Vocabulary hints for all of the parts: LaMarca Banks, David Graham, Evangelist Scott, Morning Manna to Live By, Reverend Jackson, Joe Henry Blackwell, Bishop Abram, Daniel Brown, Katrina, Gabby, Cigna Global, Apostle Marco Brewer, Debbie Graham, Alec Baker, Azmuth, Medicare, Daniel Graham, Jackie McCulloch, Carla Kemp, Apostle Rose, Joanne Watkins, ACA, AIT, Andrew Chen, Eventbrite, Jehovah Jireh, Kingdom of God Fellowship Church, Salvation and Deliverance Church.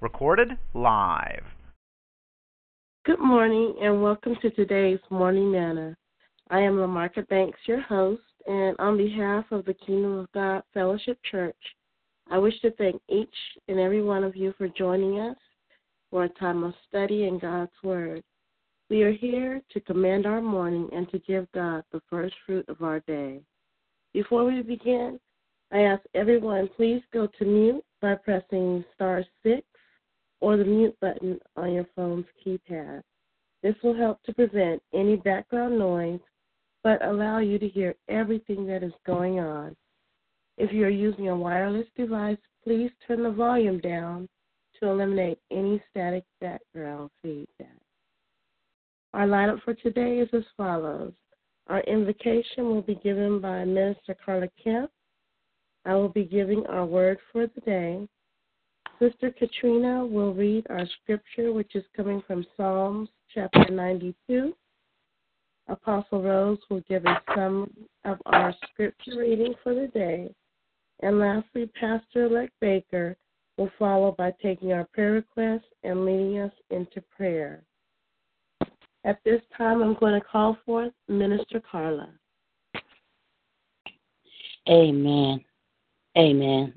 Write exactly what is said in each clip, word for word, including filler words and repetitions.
Recorded live. Good morning and welcome to today's Morning Manna. I am LaMarca Banks, your host, and on behalf of the Kingdom of God Fellowship Church, I wish to thank each and every one of you for joining us for a time of study in God's Word. We are here to command our morning and to give God the first fruit of our day. Before we begin, I ask everyone please go to mute by pressing star six. Or the mute button on your phone's keypad. This will help to prevent any background noise, but allow you to hear everything that is going on. If you are using a wireless device, please turn the volume down to eliminate any static background feedback. Our lineup for today is as follows. Our invocation will be given by Minister Carla Kemp. I will be giving our word for the day. Sister Katrina will read our scripture, which is coming from Psalms chapter ninety-two. Apostle Rose will give us some of our scripture reading for the day. And lastly, Pastor Alec Baker will follow by taking our prayer requests and leading us into prayer. At this time, I'm going to call forth Minister Carla. Amen. Amen.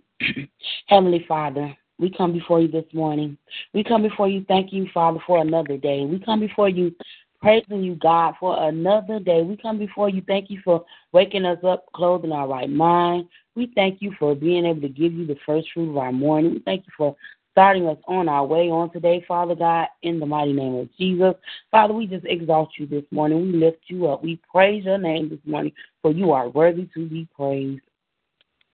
Heavenly Father, we come before you this morning. We come before you, thank you, Father, for another day. We come before you, praising you, God, for another day. We come before you, thank you for waking us up, clothing our right mind. We thank you for being able to give you the first fruit of our morning. We thank you for starting us on our way on today, Father God, in the mighty name of Jesus. Father, we just exalt you this morning. We lift you up. We praise your name this morning, for you are worthy to be praised.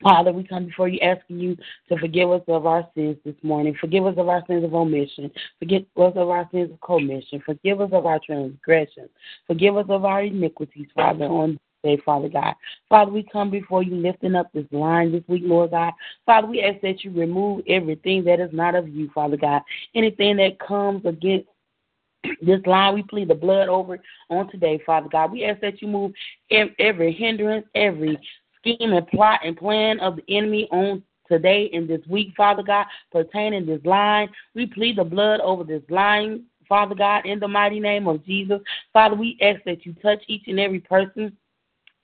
Father, we come before you asking you to forgive us of our sins this morning. Forgive us of our sins of omission. Forgive us of our sins of commission. Forgive us of our transgressions. Forgive us of our iniquities, Father, on this day, Father God. Father, we come before you lifting up this line this week, Lord God. Father, we ask that you remove everything that is not of you, Father God. Anything that comes against this line, we plead the blood over on today, Father God. We ask that you move every hindrance, every scheme and plot and plan of the enemy on today and this week, Father God, pertaining this line. We plead the blood over this line, Father God, in the mighty name of Jesus. Father, we ask that you touch each and every person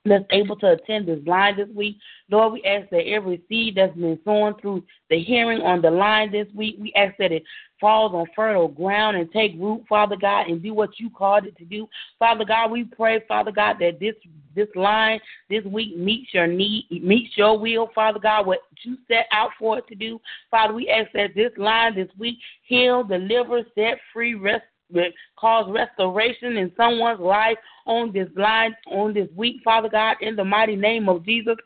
that's able to attend this line this week. Lord, we ask that every seed that's been sown through the hearing on the line this week, we ask that it falls on fertile ground and take root, Father God, and do what you called it to do. Father God, we pray, Father God, that this this line this week meets your need, meets your will, Father God, what you set out for it to do. Father, we ask that this line this week heal, deliver, set free, rest, cause restoration in someone's life on this line, on this week, Father God, in the mighty name of Jesus.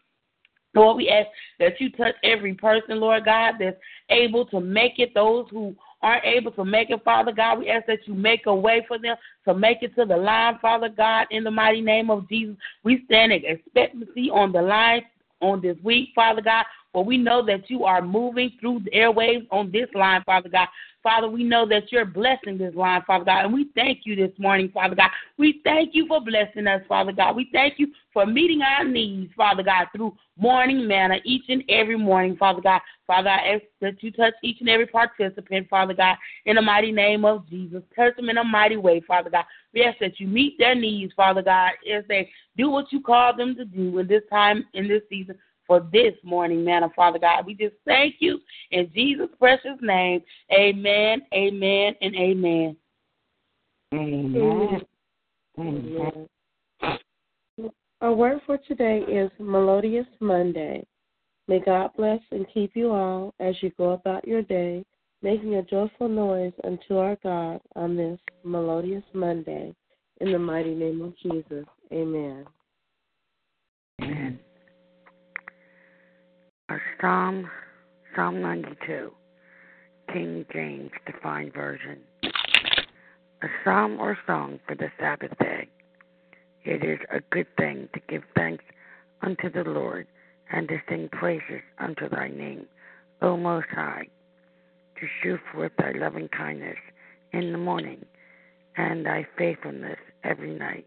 Lord, we ask that you touch every person, Lord God, that's able to make it, those who aren't able to make it, Father God. We ask that you make a way for them to make it to the line, Father God, in the mighty name of Jesus. We stand in expectancy on the line on this week, Father God, for we know that you are moving through the airwaves on this line, Father God. Father, we know that you're blessing this line, Father God, and we thank you this morning, Father God. We thank you for blessing us, Father God. We thank you for meeting our needs, Father God, through morning manna each and every morning, Father God. Father, I ask that you touch each and every participant, Father God, in the mighty name of Jesus. Touch them in a mighty way, Father God. We ask that you meet their needs, Father God, as they do what you call them to do in this time, in this season, for this morning manna, Father God. We just thank you in Jesus' precious name. Amen, amen, and amen. Amen. Amen. Our word for today is Melodious Monday. May God bless and keep you all as you go about your day, making a joyful noise unto our God on this Melodious Monday. In the mighty name of Jesus, amen. Amen. Psalm, Psalm ninety-two, King James Defined Version. A psalm or song for the Sabbath day. It is a good thing to give thanks unto the Lord and to sing praises unto thy name, O Most High, to shew forth thy loving kindness in the morning and thy faithfulness every night,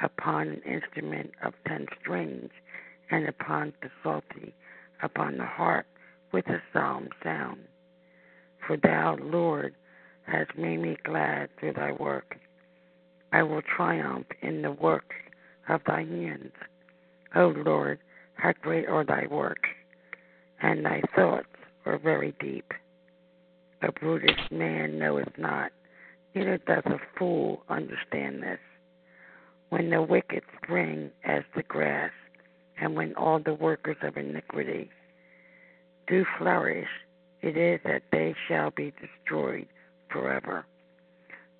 upon an instrument of ten strings and upon the psaltery, upon the harp with a psalm sound. For thou, Lord, hast made me glad through thy work. I will triumph in the works of thy hands. O Lord, how great are thy works, and thy thoughts are very deep. A brutish man knoweth not, neither doth a fool understand this. When the wicked spring as the grass, and when all the workers of iniquity do flourish, it is that they shall be destroyed forever.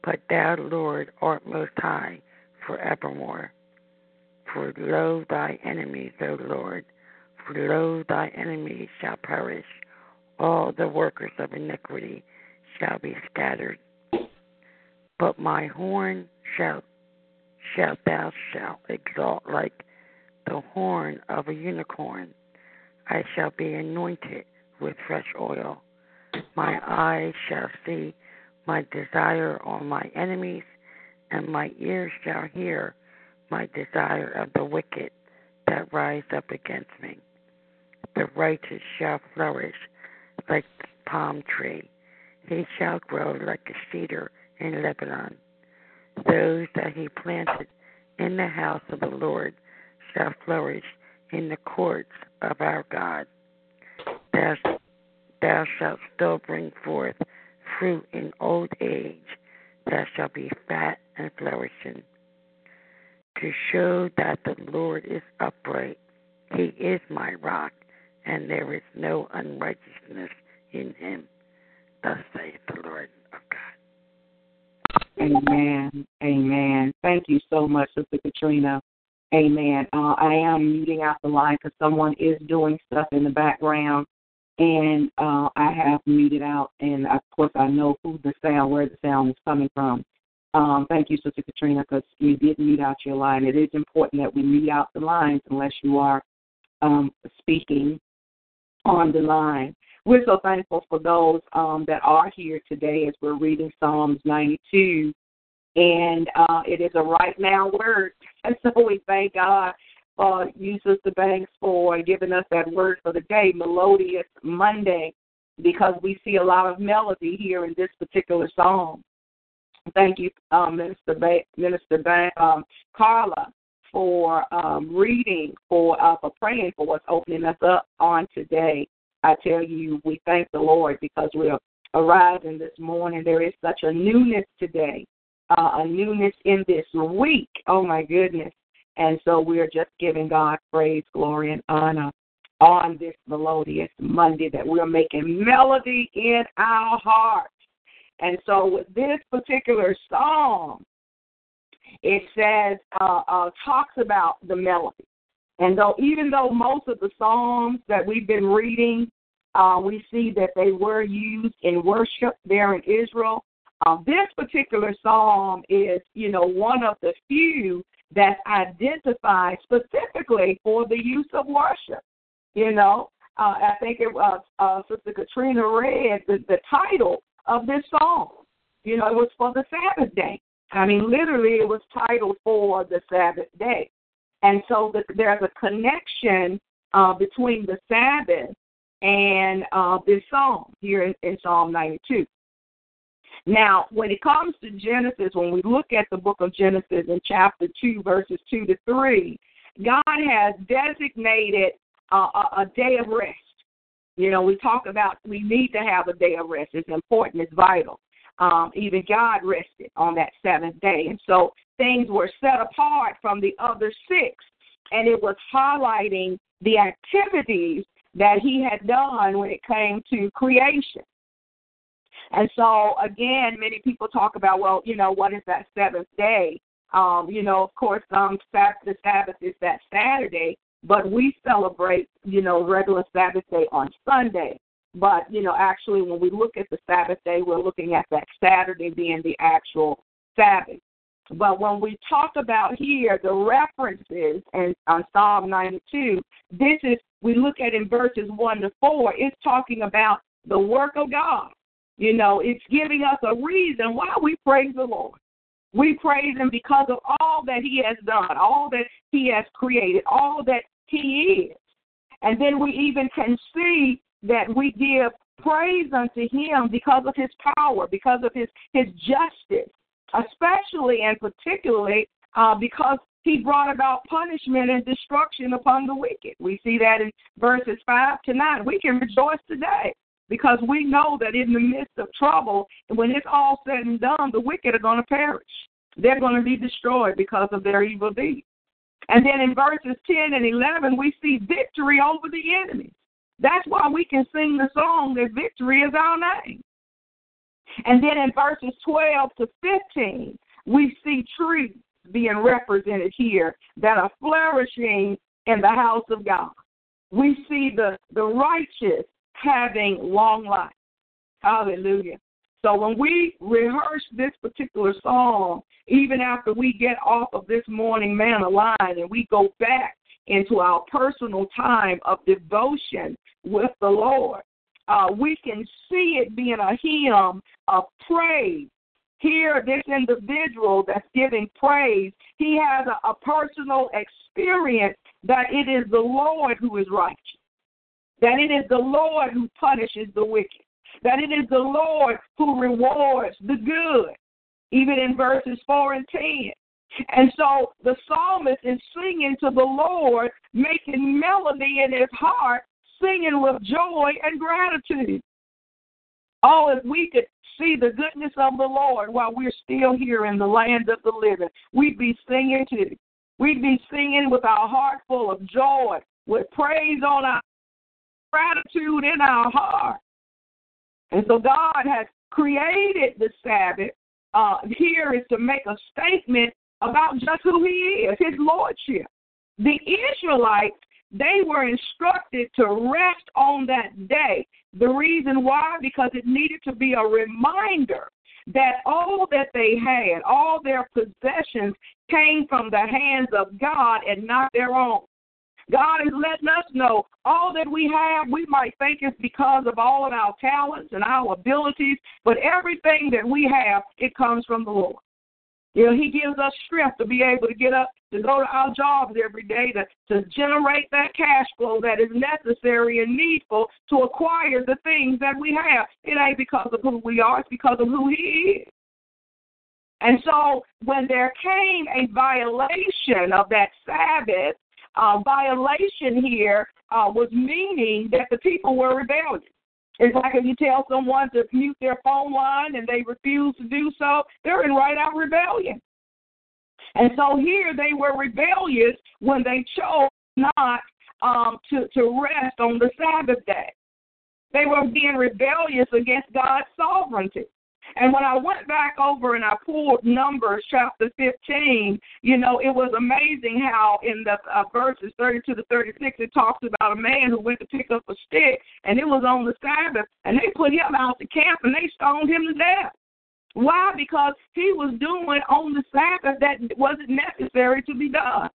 But thou, Lord, art most high forevermore. For lo, thy enemies, O Lord, for lo, thy enemies shall perish. All the workers of iniquity shall be scattered. But my horn shall, shall thou shalt exalt like the horn of a unicorn. I shall be anointed with fresh oil. My eyes shall see my desire on my enemies, and my ears shall hear my desire of the wicked that rise up against me. The righteous shall flourish like the palm tree. He shall grow like a cedar in Lebanon. Those that he planted in the house of the Lord shall flourish in the courts of our God. Thou, thou shalt still bring forth fruit in old age. Thou shalt be fat and flourishing. To show that the Lord is upright, he is my rock, and there is no unrighteousness in him. Thus saith the Lord of God. Amen. Amen. Thank you so much, Sister Katrina. Amen. Uh, I am muting out the line because someone is doing stuff in the background, and uh, I have muted out, and of course I know who the sound, where the sound is coming from. Um, thank you, Sister Katrina, because you did mute out your line. It is important that we mute out the lines unless you are um, speaking on the line. We're so thankful for those um, that are here today as we're reading Psalms ninety-two, and uh, it is a right now word. And so we thank God for you, Sister Banks, for giving us that word for the day, Melodious Monday, because we see a lot of melody here in this particular psalm. Thank you, um, Minister ba- Minister ba- um, Carla, for um, reading, for uh, for praying, for what's opening us up on today. I tell you, we thank the Lord because we're arising this morning. There is such a newness today, uh, a newness in this week. Oh, my goodness. And so we are just giving God praise, glory, and honor on this Melodious Monday that we're making melody in our hearts. And so with this particular psalm, it says, uh, uh, talks about the melody. And though, even though most of the psalms that we've been reading, uh, we see that they were used in worship there in Israel, uh, this particular psalm is, you know, one of the few that's identified specifically for the use of worship, you know. Uh, I think it was uh, Sister Katrina read the, the title of this song. You know, it was for the Sabbath day. I mean, literally, it was titled for the Sabbath day. And so the, there's a connection uh, between the Sabbath and uh, this song here in, in Psalm ninety-two. Now, when it comes to Genesis, when we look at the book of Genesis in chapter two, verses two to three, God has designated a, a, a day of rest. You know, we talk about we need to have a day of rest. It's important. It's vital. Um, even God rested on that seventh day. And so things were set apart from the other six, and it was highlighting the activities that he had done when it came to creation. And so, again, many people talk about, well, you know, what is that seventh day? Um, you know, of course, um, the Sabbath is that Saturday. But we celebrate, you know, regular Sabbath day on Sunday. But, you know, actually when we look at the Sabbath day, we're looking at that Saturday being the actual Sabbath. But when we talk about here the references and on Psalm ninety-two, this is, we look at in verses one to four, it's talking about the work of God. You know, it's giving us a reason why we praise the Lord. We praise Him because of all that He has done, all that He has created, all that He is. And then we even can see that we give praise unto Him because of His power, because of His, His justice, especially and particularly uh, because He brought about punishment and destruction upon the wicked. We see that in verses five to nine. We can rejoice today because we know that in the midst of trouble, when it's all said and done, the wicked are going to perish. They're going to be destroyed because of their evil deeds. And then in verses ten and eleven, we see victory over the enemy. That's why we can sing the song that victory is our name. And then in verses twelve to fifteen, we see trees being represented here that are flourishing in the house of God. We see the, the righteous having long life. Hallelujah. So when we rehearse this particular song, even after we get off of this morning manna line and we go back into our personal time of devotion with the Lord, Uh, we can see it being a hymn of praise. Here, this individual that's giving praise, he has a, a personal experience that it is the Lord who is righteous, that it is the Lord who punishes the wicked, that it is the Lord who rewards the good, even in verses four and ten. And so the psalmist is singing to the Lord, making melody in his heart, singing with joy and gratitude. Oh, if we could see the goodness of the Lord while we're still here in the land of the living, we'd be singing too. We'd be singing with our heart full of joy, with praise on our gratitude in our heart. And so God has created the Sabbath. Uh, here is to make a statement about just who He is, His lordship. The Israelites, they were instructed to rest on that day. The reason why? Because it needed to be a reminder that all that they had, all their possessions, came from the hands of God and not their own. God is letting us know all that we have, we might think is because of all of our talents and our abilities, but everything that we have, it comes from the Lord. You know, He gives us strength to be able to get up, to go to our jobs every day, to, to generate that cash flow that is necessary and needful to acquire the things that we have. It ain't because of who we are. It's because of who He is. And so when there came a violation of that Sabbath, uh, violation here uh, was meaning that the people were rebellious. It's like if you tell someone to mute their phone line and they refuse to do so, they're in right out rebellion. And so here they were rebellious when they chose not um, to, to rest on the Sabbath day. They were being rebellious against God's sovereignty. And when I went back over and I pulled Numbers chapter fifteen, you know, it was amazing how in the uh, verses thirty-two to thirty-six, it talks about a man who went to pick up a stick, and it was on the Sabbath, and they put him out to camp, and they stoned him to death. Why? Because he was doing on the Sabbath that wasn't necessary to be done.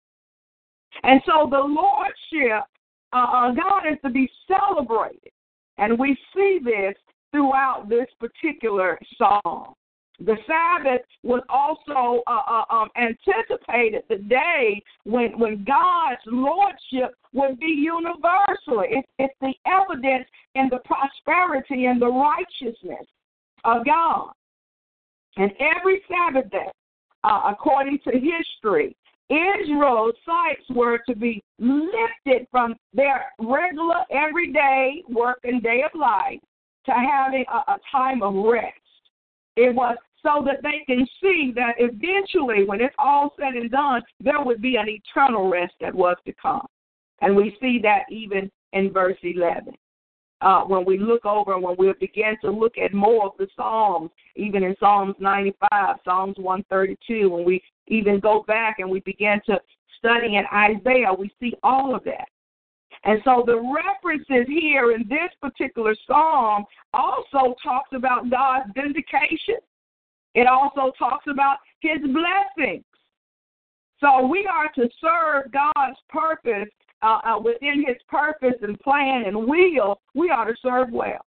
And so the Lordship, uh, God is to be celebrated, and we see this throughout this particular psalm. The Sabbath was also uh, uh, um, anticipated the day when, when God's lordship would be universal. It, it's the evidence in the prosperity and the righteousness of God. And every Sabbath day, uh, according to history, Israel's sights were to be lifted from their regular everyday work and day of life to having a, a time of rest. It was so that they can see that eventually, when it's all said and done, there would be an eternal rest that was to come. And we see that even in verse eleven. Uh, when we look over and when we begin to look at more of the Psalms, even in Psalms ninety-five, Psalms one thirty-two, when we even go back and we begin to studying Isaiah, we see all of that. And so the references here in this particular psalm also talks about God's vindication. It also talks about his blessings. So we are to serve God's purpose uh, uh, within his purpose and plan and will. We are to serve well.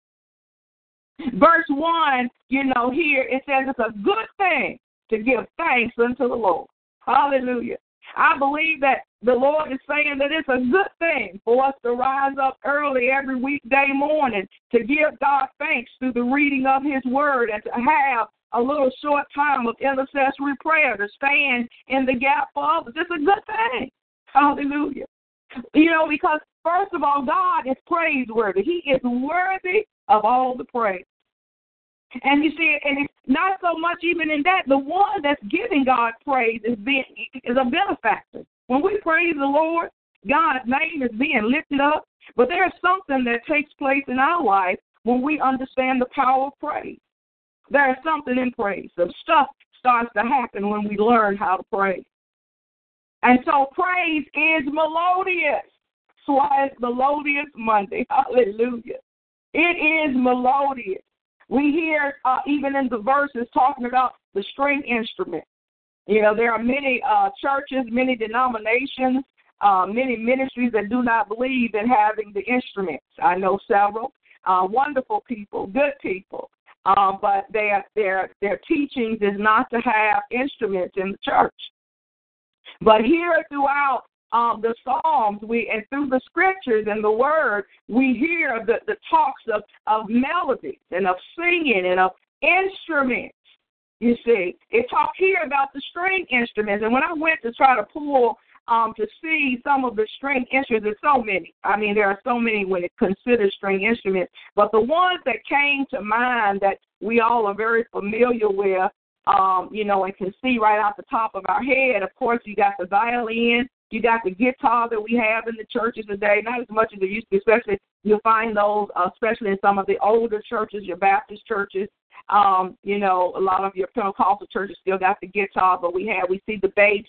Verse one, you know, here it says it's a good thing to give thanks unto the Lord. Hallelujah. I believe that the Lord is saying that it's a good thing for us to rise up early every weekday morning to give God thanks through the reading of his word and to have a little short time of intercessory prayer to stand in the gap for others. It's a good thing. Hallelujah. You know, because first of all, God is praiseworthy. He is worthy of all the praise. And you see, and it's not so much even in that, the one that's giving God praise is being is a benefactor. When we praise the Lord, God's name is being lifted up. But there's something that takes place in our life when we understand the power of praise. There's something in praise. Some stuff starts to happen when we learn how to praise. And so praise is melodious. So it's Melodious Monday. Hallelujah. It is melodious. We hear uh, even in the verses talking about the string instrument. You know, there are many uh, churches, many denominations, uh, many ministries that do not believe in having the instruments. I know several uh, wonderful people, good people, uh, but their their their teachings is not to have instruments in the church. But here throughout Um, the Psalms, we and through the Scriptures and the Word, we hear the, the talks of, of melodies and of singing and of instruments, you see. It talks here about the string instruments. And when I went to try to pull um, to see some of the string instruments, there's so many. I mean, there are so many when it considers string instruments. But the ones that came to mind that we all are very familiar with, um, you know, and can see right off the top of our head, of course, you got the violin. You got the guitar that we have in the churches today, not as much as it used to, especially you'll find those, especially in some of the older churches, your Baptist churches. Um, you know, a lot of your Pentecostal churches still got the guitar, but we have, we see the bass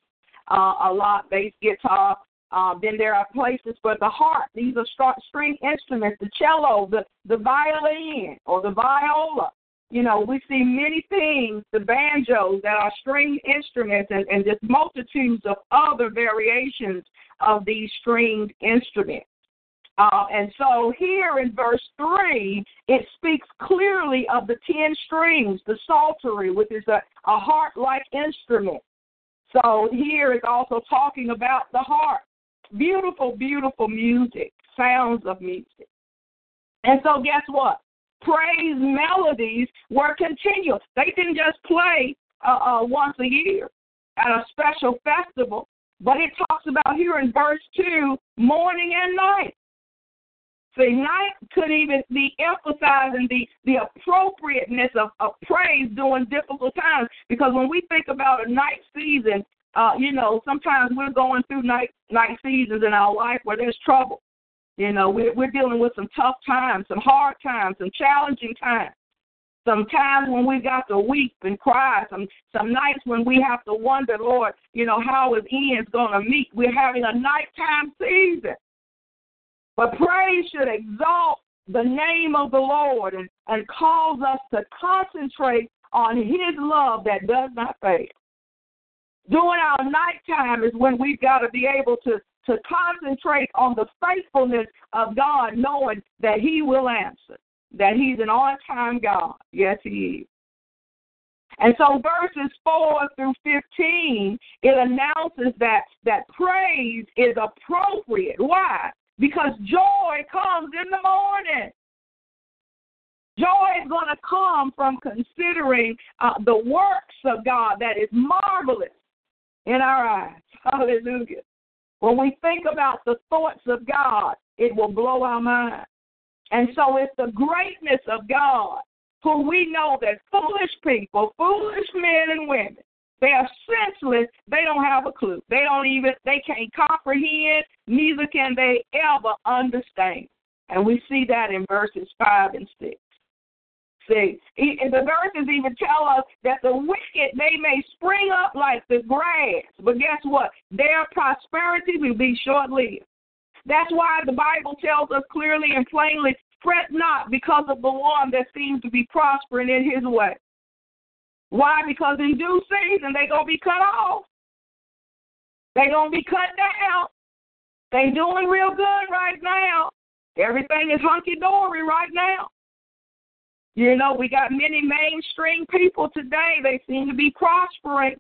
uh, a lot, bass guitar. Uh, then there are places for the harp. These are string instruments, the cello, the, the violin or the viola. You know, we see many things, the banjos that are string instruments and, and just multitudes of other variations of these stringed instruments. Uh, and so here in verse three, it speaks clearly of the ten strings, the psaltery, which is a, a harp-like instrument. So here it's also talking about the harp. Beautiful, beautiful music, sounds of music. And so guess what? Praise melodies were continual. They didn't just play uh, uh, once a year at a special festival, but it talks about here in verse two, morning and night. See, night could even be emphasizing the, the appropriateness of, of praise during difficult times, because when we think about a night season, uh, you know, sometimes we're going through night night seasons in our life where there's trouble. You know, we're, we're dealing with some tough times, some hard times, some challenging times, some times when we've got to weep and cry, some some nights when we have to wonder, Lord, you know, how is ends going to meet? We're having a nighttime season. But praise should exalt the name of the Lord and, and cause us to concentrate on his love that does not fade. During our nighttime is when we've got to be able to, to concentrate on the faithfulness of God, knowing that he will answer, that he's an on-time God. Yes, he is. And so verses four through fifteen, it announces that, that praise is appropriate. Why? Because joy comes in the morning. Joy is going to come from considering uh, the works of God that is marvelous in our eyes. Hallelujah. When we think about the thoughts of God, it will blow our mind. And so it's the greatness of God, who we know that foolish people, foolish men and women, they are senseless. They don't have a clue. They don't even, they can't comprehend, neither can they ever understand. And we see that in verses five and six. See, and the verses even tell us that the wicked, they may spring up like the grass, but guess what? Their prosperity will be short-lived. That's why the Bible tells us clearly and plainly, fret not because of the one that seems to be prospering in his way. Why? Because in due season, they're going to be cut off. They're going to be cut down. They're doing real good right now. Everything is hunky-dory right now. You know, we got many mainstream people today. They seem to be prospering.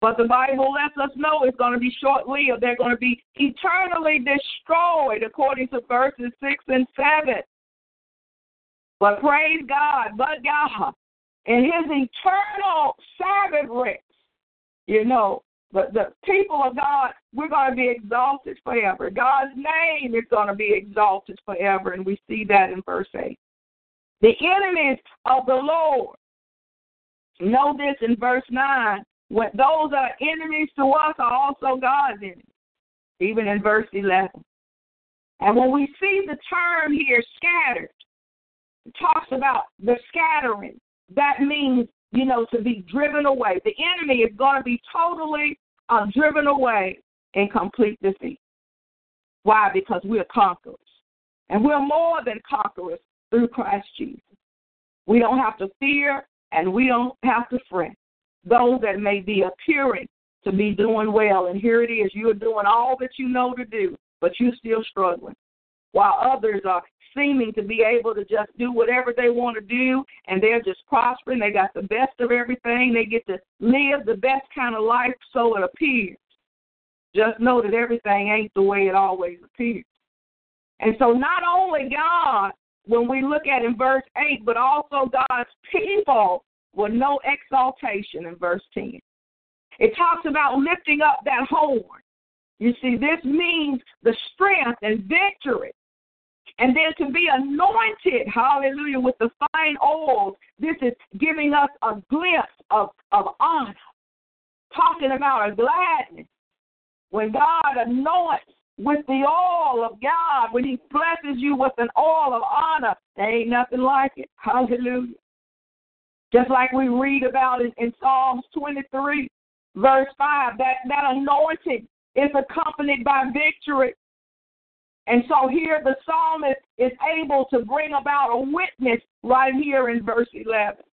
But the Bible lets us know it's going to be short-lived. They're going to be eternally destroyed, according to verses six and seven. But praise God, but God, in his eternal sovereign rest, you know, but the people of God, we're going to be exalted forever. God's name is going to be exalted forever, and we see that in verse eight. The enemies of the Lord, know this in verse nine, when those that are enemies to us are also God's enemies, even in verse eleven. And when we see the term here, scattered, it talks about the scattering. That means, you know, to be driven away. The enemy is going to be totally uh, driven away in complete defeat. Why? Because we're conquerors. And we're more than conquerors through Christ Jesus. We don't have to fear and we don't have to fret. Those that may be appearing to be doing well, and here it is, you're doing all that you know to do, but you're still struggling, while others are seeming to be able to just do whatever they want to do, and they're just prospering. They got the best of everything. They get to live the best kind of life, so it appears. Just know that everything ain't the way it always appears. And so not only God, when we look at in verse eight, but also God's people with no exaltation in verse ten. It talks about lifting up that horn. You see, this means the strength and victory. And then to be anointed, hallelujah, with the fine oil, this is giving us a glimpse of, of honor, talking about a gladness. When God anoints with the oil of God, when he blesses you with an oil of honor, there ain't nothing like it, hallelujah. Just like we read about in, in Psalms twenty-three, verse five, that, that anointing is accompanied by victory. And so here the psalmist is able to bring about a witness right here in verse eleven.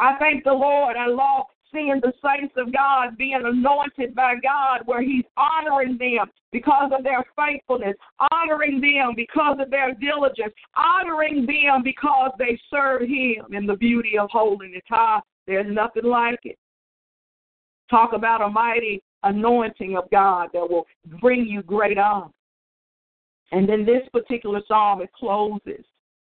I thank the Lord. I love seeing the saints of God being anointed by God, where he's honoring them because of their faithfulness, honoring them because of their diligence, honoring them because they serve him in the beauty of holiness. Huh? There's nothing like it. Talk about a mighty anointing of God that will bring you great honor. And then this particular psalm, it closes,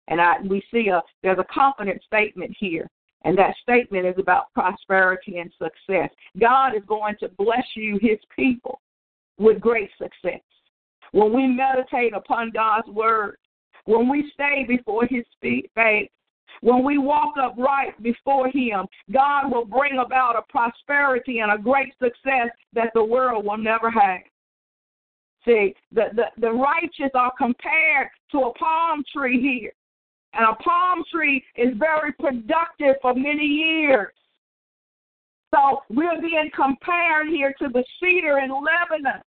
and I, we see a there's a confident statement here, and that statement is about prosperity and success. God is going to bless you, his people, with great success. When we meditate upon God's word, when we stay before his face, when we walk upright before him, God will bring about a prosperity and a great success that the world will never have. See, the, the, the righteous are compared to a palm tree here. And a palm tree is very productive for many years. So we're being compared here to the cedar in Lebanon.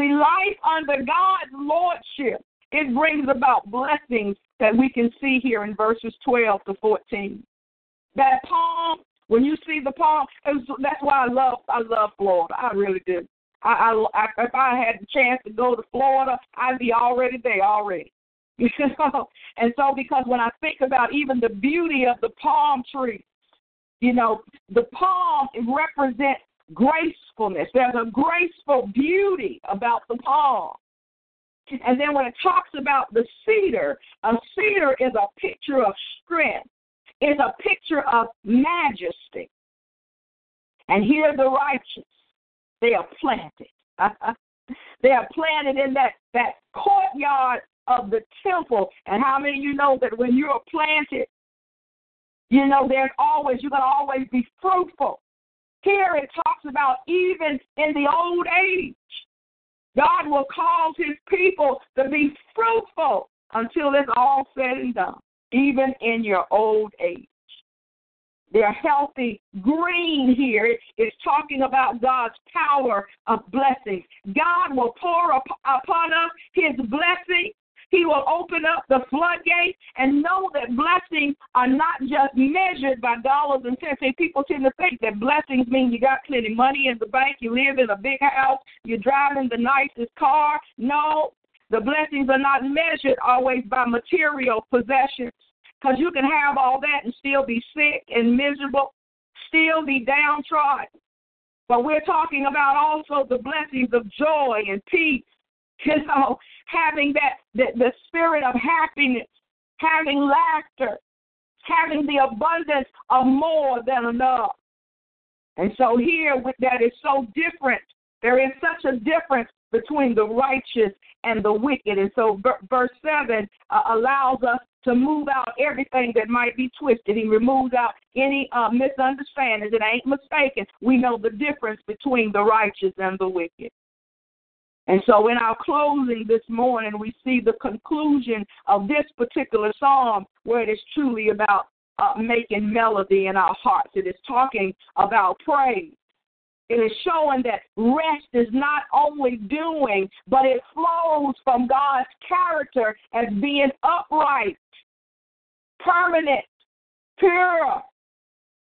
See, life under God's lordship, it brings about blessings that we can see here in verses twelve to fourteen. That palm, when you see the palm, that's why I love, I love Florida. I really do. I, I, I, if I had the chance to go to Florida, I'd be already there already. You know? And so because when I think about even the beauty of the palm tree, you know, the palm represents gracefulness. There's a graceful beauty about the palm. And then when it talks about the cedar, a cedar is a picture of strength. It's a picture of majesty. And here the righteous, they are planted. They are planted in that, that courtyard of the temple. And how many of you know that when you are planted, you know, there's always, you're going to always be fruitful. Here it talks about even in the old age, God will cause his people to be fruitful until it's all said and done. even in your old age. They're healthy. Green here is talking about God's power of blessings. God will pour upon us his blessing. He will open up the floodgate, and know that blessings are not just measured by dollars and cents. And people tend to think that blessings mean you got plenty of money in the bank, you live in a big house, you're driving the nicest car. No, the blessings are not measured always by material possessions, because you can have all that and still be sick and miserable, still be downtrodden. But we're talking about also the blessings of joy and peace, you know, having that, the, the spirit of happiness, having laughter, having the abundance of more than enough. And so here, with that is so different. There is such a difference between the righteous and the wicked. And so verse seven uh, allows us to move out everything that might be twisted. He removes out any uh, misunderstandings. It ain't mistaken. We know the difference between the righteous and the wicked. And so in our closing this morning, we see the conclusion of this particular psalm, where it is truly about uh, making melody in our hearts. It is talking about praise. It is showing that rest is not only doing, but it flows from God's character as being upright, permanent, pure,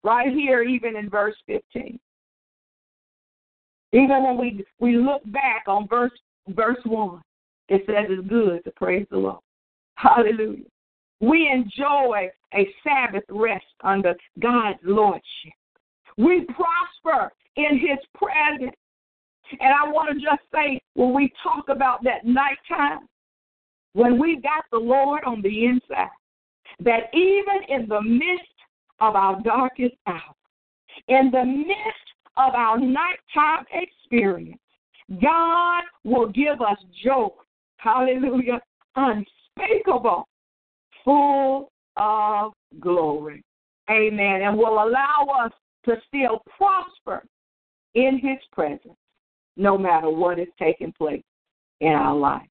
right here even in verse fifteen. Even when we, we look back on verse verse one, it says it's good to praise the Lord. Hallelujah. We enjoy a Sabbath rest under God's lordship. We prosper in his presence. And I want to just say, when we talk about that nighttime, when we got the Lord on the inside, that even in the midst of our darkest hour, in the midst of our nighttime experience, God will give us joy, hallelujah, unspeakable, full of glory, amen, and will allow us to still prosper in his presence, no matter what is taking place in our life,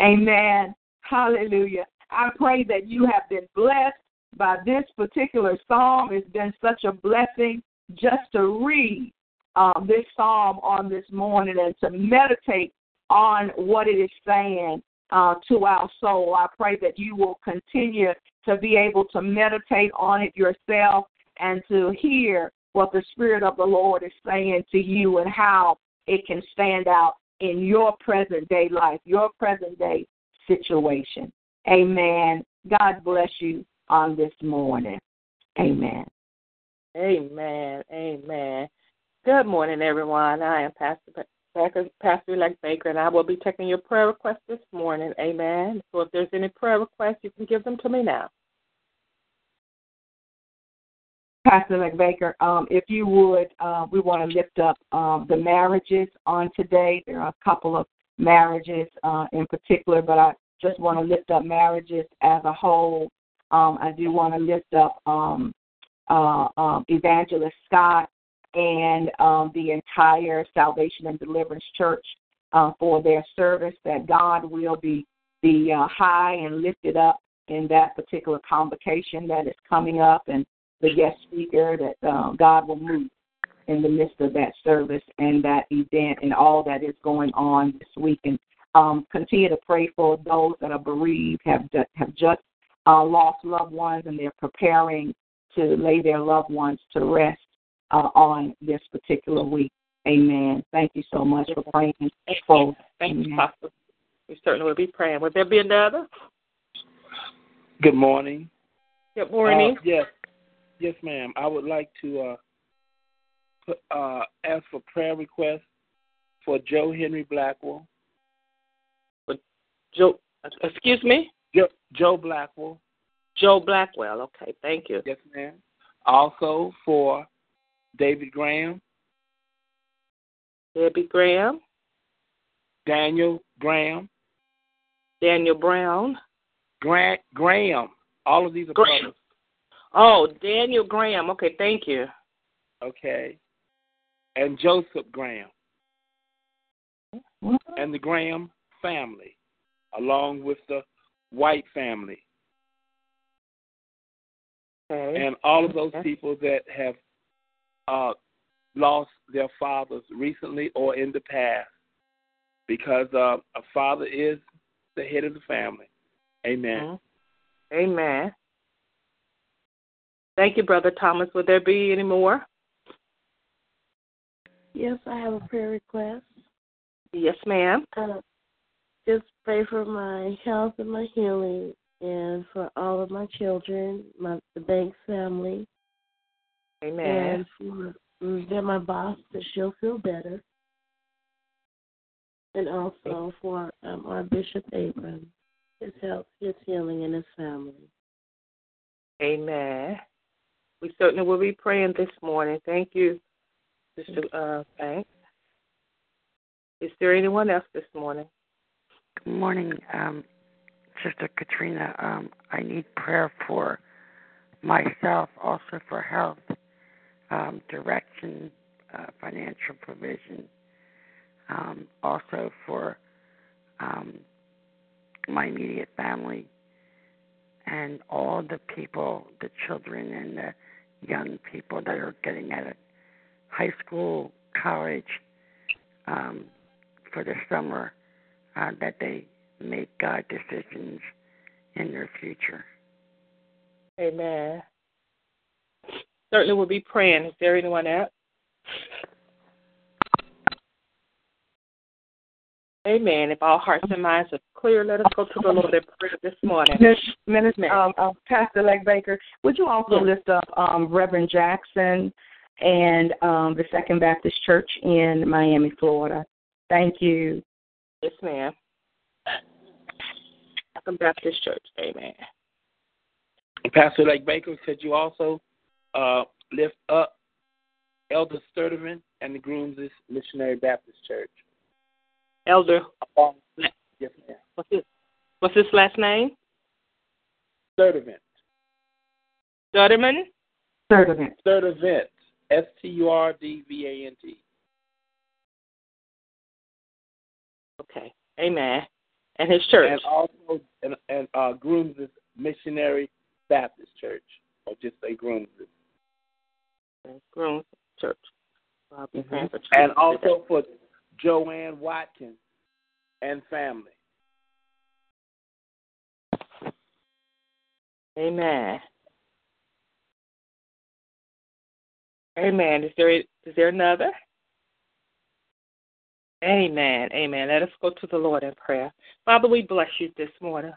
amen, hallelujah. I pray that you have been blessed by this particular psalm. It's been such a blessing just to read Uh, this psalm on this morning and to meditate on what it is saying uh, to our soul. I pray that you will continue to be able to meditate on it yourself and to hear what the Spirit of the Lord is saying to you and how it can stand out in your present day life, your present day situation. Amen. God bless you on this morning. Amen. Amen. Amen. Good morning, everyone. I am Pastor Baker, Pastor Elect Baker, and I will be taking your prayer requests this morning. Amen. So if there's any prayer requests, you can give them to me now. Pastor Elect Baker, um, if you would, uh, we want to lift up um, the marriages on today. There are a couple of marriages uh, in particular, but I just want to lift up marriages as a whole. Um, I do want to lift up um, uh, um, Evangelist Scott and um, the entire Salvation and Deliverance Church uh, for their service, that God will be, be uh, high and lifted up in that particular convocation that is coming up, and the guest speaker, that uh, God will move in the midst of that service and that event and all that is going on this week. And um, continue to pray for those that are bereaved, have, have just uh, lost loved ones, and they're preparing to lay their loved ones to rest Uh, on this particular week. Amen. Thank you so much for praying. Amen. Thank you, Pastor. We certainly will be praying. Would there be another? Good morning. Good morning. Uh, yes. Yes, ma'am. I would like to uh, put, uh, ask for prayer requests for Joe Henry Blackwell. For Joe, excuse me? Joe, Joe Blackwell. Joe Blackwell. Okay. Thank you. Yes, ma'am. Also for David Graham. Debbie Graham. Daniel Graham. Daniel Brown. Grant Graham. All of these are Graham. Brothers. Oh, Daniel Graham. Okay, thank you. Okay. And Joseph Graham. What? And the Graham family, along with the White family. Okay. And all of those people that have uh, lost their fathers recently or in the past, because uh, a father is the head of the family. Amen. Mm-hmm. Amen. Thank you, Brother Thomas. Would there be any more? Yes, I have a prayer request. Yes, ma'am. Uh, just pray for my health and my healing, and for all of my children, my the Banks family. Amen. And for them, my boss, that she'll feel better. And also for um, our Bishop Abram, his health, his healing, and his family. Amen. We certainly will be praying this morning. Thank you, Sister uh, Banks. Is there anyone else this morning? Good morning, um, Sister Katrina. Um, I need prayer for myself, also for health, um, direction, uh, financial provision, um, also for um, my immediate family and all the people, the children and the young people that are getting out of high school, college, um, for the summer, uh, that they make God decisions in their future. Amen. Certainly we'll be praying. Is there anyone else? Amen. If all hearts and minds are clear, let us go to the Lord in prayer this morning. Minister, um, uh, Pastor Alec Baker, would you also yes. list up um, Reverend Jackson and um, the Second Baptist Church in Miami, Florida? Thank you. Yes, ma'am. Second Baptist Church. Amen. Pastor Alec Baker, could you also uh, lift up Elder Sturdivant and the Grooms Missionary Baptist Church? Elder. Um, yes, ma'am. What's his, what's his last name? Sturdivant. Sturdivant? Sturdivant. Sturdivant. S T U R D V A N T. Okay. Amen. And his church. And also and, and uh, Grooms Missionary Baptist Church. Or just say Grooms. Grooms Church. Well, mm-hmm. for church. And also for Joanne Watkins and family. Amen. Amen. Is there, is there another? Amen. Amen. Let us go to the Lord in prayer. Father, we bless you this morning.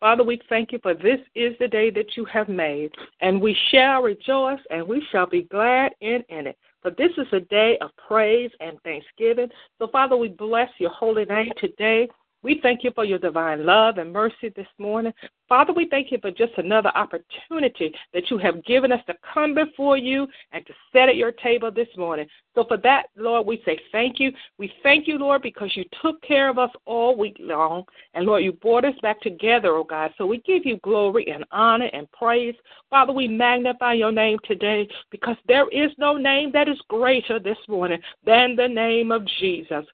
Father, we thank you for this is the day that you have made, and we shall rejoice and we shall be glad in, in it. For this is a day of praise and thanksgiving. So, Father, we bless your holy name today. We thank you for your divine love and mercy this morning. Father, we thank you for just another opportunity that you have given us to come before you and to sit at your table this morning. So for that, Lord, we say thank you. We thank you, Lord, because you took care of us all week long. And, Lord, you brought us back together, oh God. So we give you glory and honor and praise. Father, we magnify your name today because there is no name that is greater this morning than the name of Jesus.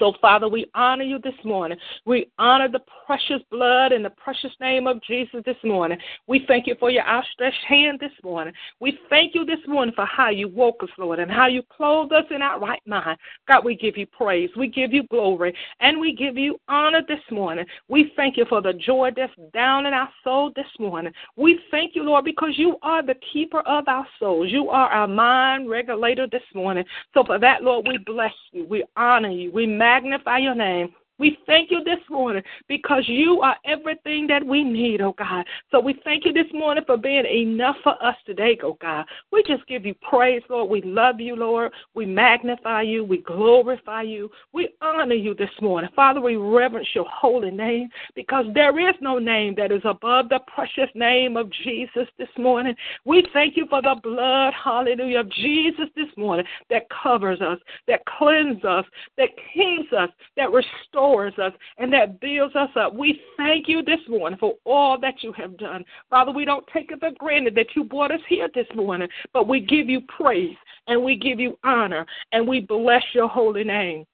So, Father, we honor you this morning. We honor the precious blood and the precious name of Jesus this morning. We thank you for your outstretched hand this morning. We thank you this morning for how you woke us, Lord, and how you clothed us in our right mind. God, we give you praise. We give you glory, and we give you honor this morning. We thank you for the joy that's down in our soul this morning. We thank you, Lord, because you are the keeper of our souls. You are our mind regulator this morning. So for that, Lord, we bless you. We honor you. We magnify Magnify your name. We thank you this morning because you are everything that we need, oh God. So we thank you this morning for being enough for us today, oh God. We just give you praise, Lord. We love you, Lord. We magnify you. We glorify you. We honor you this morning. Father, we reverence your holy name because there is no name that is above the precious name of Jesus this morning. We thank you for the blood, hallelujah, of Jesus this morning that covers us, that cleanses us, that cleans us, that restores us and that builds us up. We thank you this morning for all that you have done. Father, we don't take it for granted that you brought us here this morning, but we give you praise and we give you honor and we bless your holy name.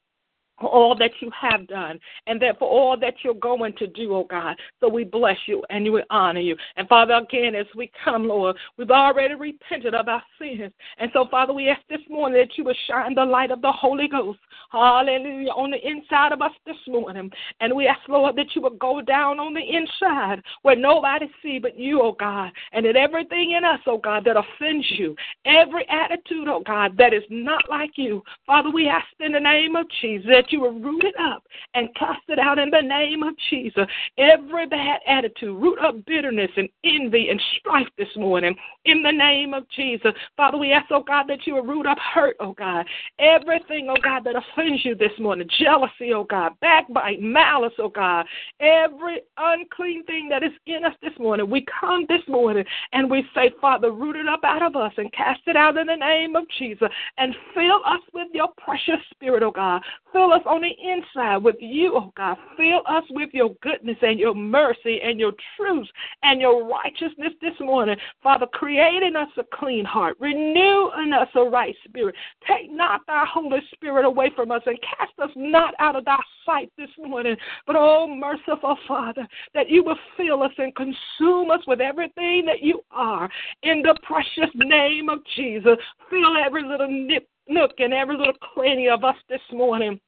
for all that you have done, and that for all that you're going to do, oh God. So we bless you and we honor you. And, Father, again, as we come, Lord, we've already repented of our sins. And so, Father, we ask this morning that you would shine the light of the Holy Ghost, hallelujah, on the inside of us this morning. And we ask, Lord, that you would go down on the inside where nobody sees but you, oh God, and that everything in us, oh God, that offends you, every attitude, oh God, that is not like you. Father, we ask in the name of Jesus that you will root it up and cast it out in the name of Jesus. Every bad attitude, root up bitterness and envy and strife this morning in the name of Jesus. Father, we ask, oh God, that you will root up hurt, oh God. Everything, oh God, that offends you this morning. Jealousy, oh God. Backbite, malice, oh God. Every unclean thing that is in us this morning. We come this morning and we say, Father, root it up out of us and cast it out in the name of Jesus. And fill us with your precious spirit, oh God. Fill us on the inside with you, oh God. Fill us with your goodness and your mercy and your truth and your righteousness this morning. Father, create in us a clean heart. Renew in us a right spirit. Take not thy Holy Spirit away from us and cast us not out of thy sight this morning. But, oh, merciful Father, that you will fill us and consume us with everything that you are. In the precious name of Jesus, fill every little nip, nook and every little cranny of us this morning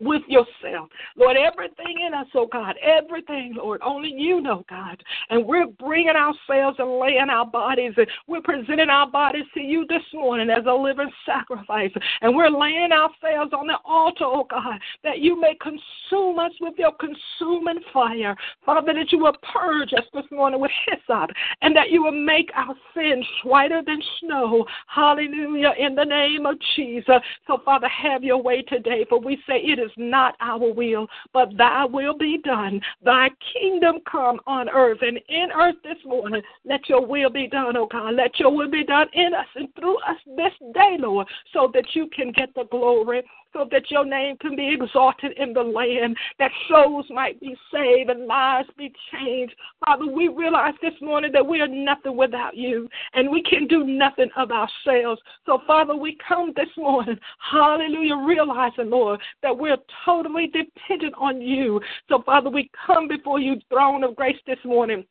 with yourself. Lord, everything in us, oh God, everything, Lord, only you know, God. And we're bringing ourselves and laying our bodies, and we're presenting our bodies to you this morning as a living sacrifice. And we're laying ourselves on the altar, oh God, that you may consume us with your consuming fire. Father, that you will purge us this morning with hyssop, and that you will make our sins whiter than snow. Hallelujah, in the name of Jesus. So, Father, have your way today, for we say it is not our will, but thy will be done. Thy kingdom come on earth and in earth this morning. Let your will be done, oh God. Let your will be done in us and through us this day, Lord, so that you can get the glory, so that your name can be exalted in the land, that souls might be saved and lives be changed. Father, we realize this morning that we are nothing without you, and we can do nothing of ourselves. So, Father, we come this morning, hallelujah, realizing, Lord, that we're totally dependent on you. So, Father, we come before your throne of grace this morning,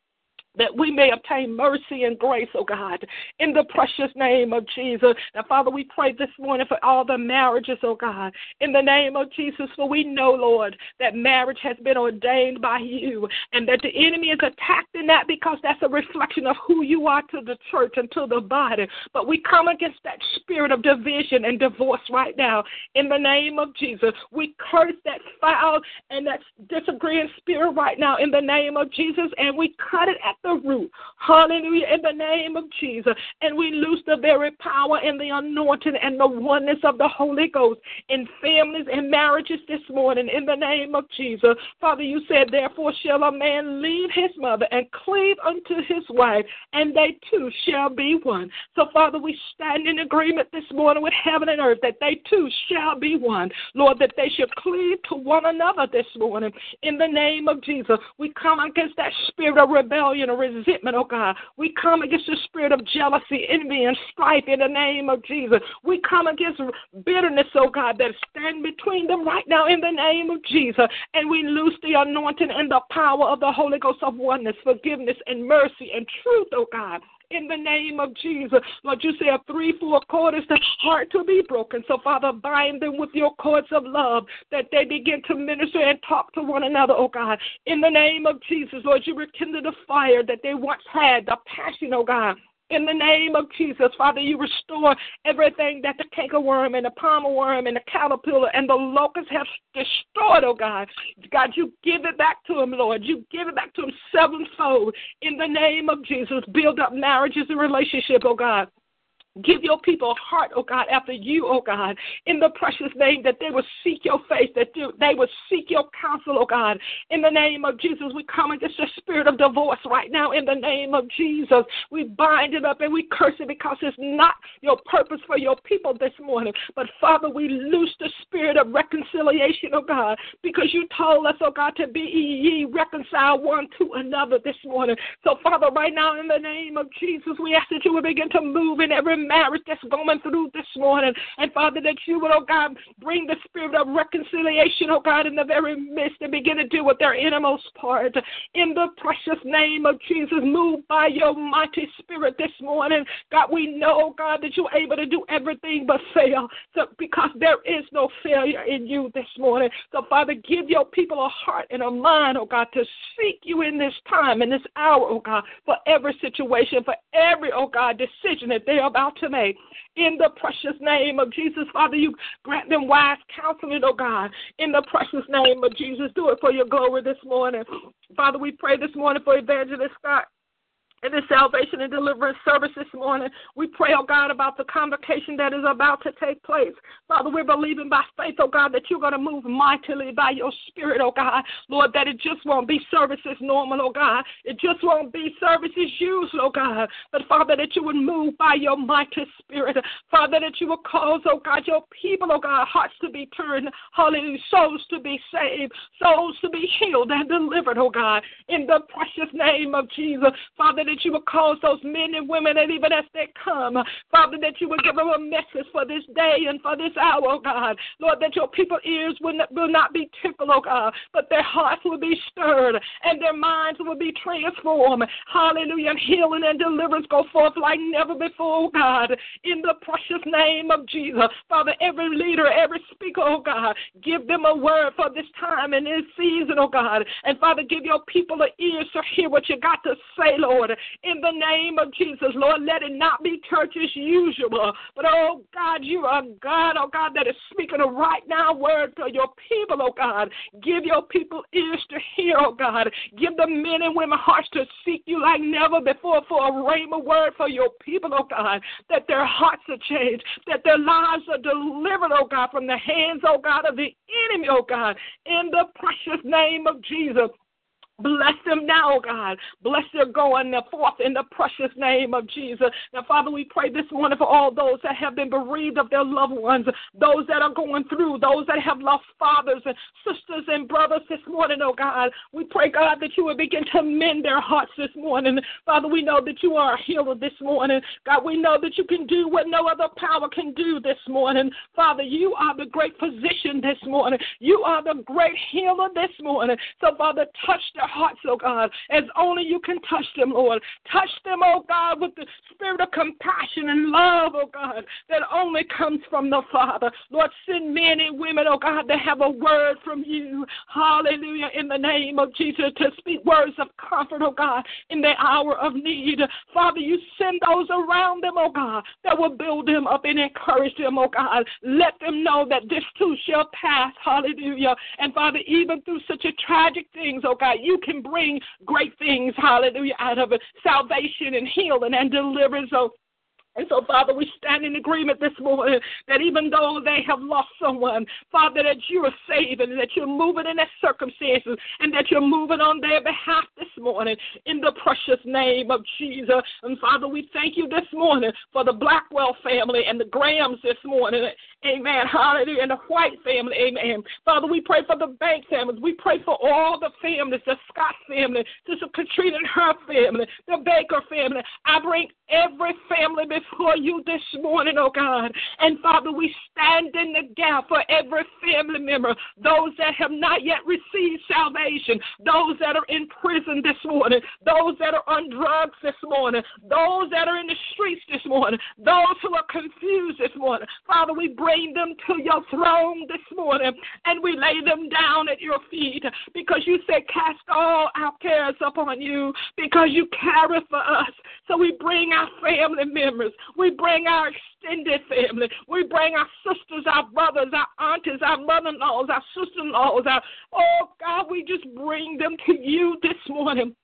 that we may obtain mercy and grace, oh God, in the precious name of Jesus. Now, Father, we pray this morning for all the marriages, oh God, in the name of Jesus, for we know, Lord, that marriage has been ordained by you, and that the enemy is attacked in that because that's a reflection of who you are to the church and to the body. But we come against that spirit of division and divorce right now. In the name of Jesus, we curse that foul and that disagreeing spirit right now in the name of Jesus, and we cut it at the root, hallelujah, in the name of Jesus. And we lose the very power and the anointing and the oneness of the Holy Ghost in families and marriages this morning in the name of Jesus. Father, you said, therefore shall a man leave his mother and cleave unto his wife, and they too shall be one. So, Father, we stand in agreement this morning with heaven and earth that they too shall be one. Lord, that they should cleave to one another this morning in the name of Jesus. We come against that spirit of rebellion, resentment, oh God. We come against the spirit of jealousy, envy, and strife in the name of Jesus. We come against bitterness, oh God, that stand between them right now in the name of Jesus. And we loose the anointing and the power of the Holy Ghost of oneness, forgiveness, and mercy and truth, oh God. In the name of Jesus, Lord, you say a three, four chord is the heart to be broken. So, Father, bind them with your cords of love, that they begin to minister and talk to one another, oh God. In the name of Jesus, Lord, you rekindle the fire that they once had, the passion, oh God. In the name of Jesus, Father, you restore everything that the cankerworm and the palmer worm and the caterpillar and the locust have destroyed, oh God. God, you give it back to them, Lord. You give it back to them sevenfold. In the name of Jesus, build up marriages and relationships, oh God. Give your people a heart, oh God, after you, oh God, in the precious name, that they will seek your face, that they will seek your counsel, oh God. In the name of Jesus, we come against the spirit of divorce right now in the name of Jesus. We bind it up and we curse it because it's not your purpose for your people this morning. But, Father, we loose the spirit of reconciliation, oh God, because you told us, oh God, to be ye reconciled one to another this morning. So, Father, right now in the name of Jesus, we ask that you would begin to move in every marriage that's going through this morning. And Father, that you would, oh God, bring the spirit of reconciliation, oh God, in the very midst and begin to do with their innermost part. In the precious name of Jesus, move by your mighty spirit this morning. God, we know, God, that you're able to do everything but fail, so, because there is no failure in you this morning. So, Father, give your people a heart and a mind, oh God, to seek you in this time, in this hour, oh God, for every situation, for every, oh God, decision that they are about to make. In the precious name of Jesus, Father, you grant them wise counseling, oh God. In the precious name of Jesus, do it for your glory this morning. Father, we pray this morning for Evangelist Scott in the Salvation and Deliverance service this morning. We pray, oh God, about the convocation that is about to take place. Father, we're believing by faith, oh God, that you're going to move mightily by your spirit, oh God. Lord, that it just won't be services normal, oh God. It just won't be services usual, oh God. But, Father, that you would move by your mighty spirit. Father, that you would cause, oh God, your people, oh God, hearts to be turned, hallelujah, souls to be saved, souls to be healed and delivered, oh God. In the precious name of Jesus, Father, that you would cause those men and women, and even as they come, Father, that you would give them a message for this day and for this hour, oh God. Lord, that your people's ears will not, will not be tickled, oh God, but their hearts will be stirred and their minds will be transformed. Hallelujah. And healing and deliverance go forth like never before, oh God. In the precious name of Jesus, Father, every leader, every speaker, oh God, give them a word for this time and this season, oh God. And Father, give your people the ears to hear what you got to say, Lord. In the name of Jesus, Lord, let it not be church as usual. But, oh, God, you are God, oh, God, that is speaking a right now word to your people, oh, God. Give your people ears to hear, oh, God. Give the men and women hearts to seek you like never before for a rhema word for your people, oh, God, that their hearts are changed, that their lives are delivered, oh, God, from the hands, oh, God, of the enemy, oh, God. In the precious name of Jesus, bless them now, oh God. Bless their going forth in the precious name of Jesus. Now, Father, we pray this morning for all those that have been bereaved of their loved ones, those that are going through, those that have lost fathers and sisters and brothers this morning, oh God. We pray, God, that you will begin to mend their hearts this morning. Father, we know that you are a healer this morning. God, we know that you can do what no other power can do this morning. Father, you are the great physician this morning. You are the great healer this morning. So, Father, touch their hearts, oh God, as only you can touch them, Lord. Touch them, oh God, with the spirit of compassion and love, oh God, that only comes from the Father. Lord, send men and women, oh God, that have a word from you. Hallelujah, in the name of Jesus, to speak words of comfort, oh God, in the hour of need. Father, you send those around them, oh God, that will build them up and encourage them, oh God. Let them know that this too shall pass. Hallelujah. And Father, even through such a tragic things, oh God, you can bring great things, hallelujah, out of it, salvation and healing and deliverance, oh. And so, Father, we stand in agreement this morning that even though they have lost someone, Father, that you are saving, that you're moving in their circumstances, and that you're moving on their behalf this morning in the precious name of Jesus. And, Father, we thank you this morning for the Blackwell family and the Grahams this morning. Amen. Hallelujah. And the White family. Amen. Father, we pray for the Banks families. We pray for all the families, the Scott family, Sister Katrina and her family, the Baker family. I bring every family before for you this morning, oh God. And Father, we stand in the gap for every family member, those that have not yet received salvation, those that are in prison this morning, those that are on drugs this morning, those that are in the streets this morning, those who are confused this morning. Father, we bring them to your throne this morning and we lay them down at your feet, because you said cast all our cares upon you because you care for us. So we bring our family members. We bring our extended family. We bring our sisters, our brothers, our aunties, our mother-in-laws, our sister-in-laws. Our, oh, God, we just bring them to you this morning.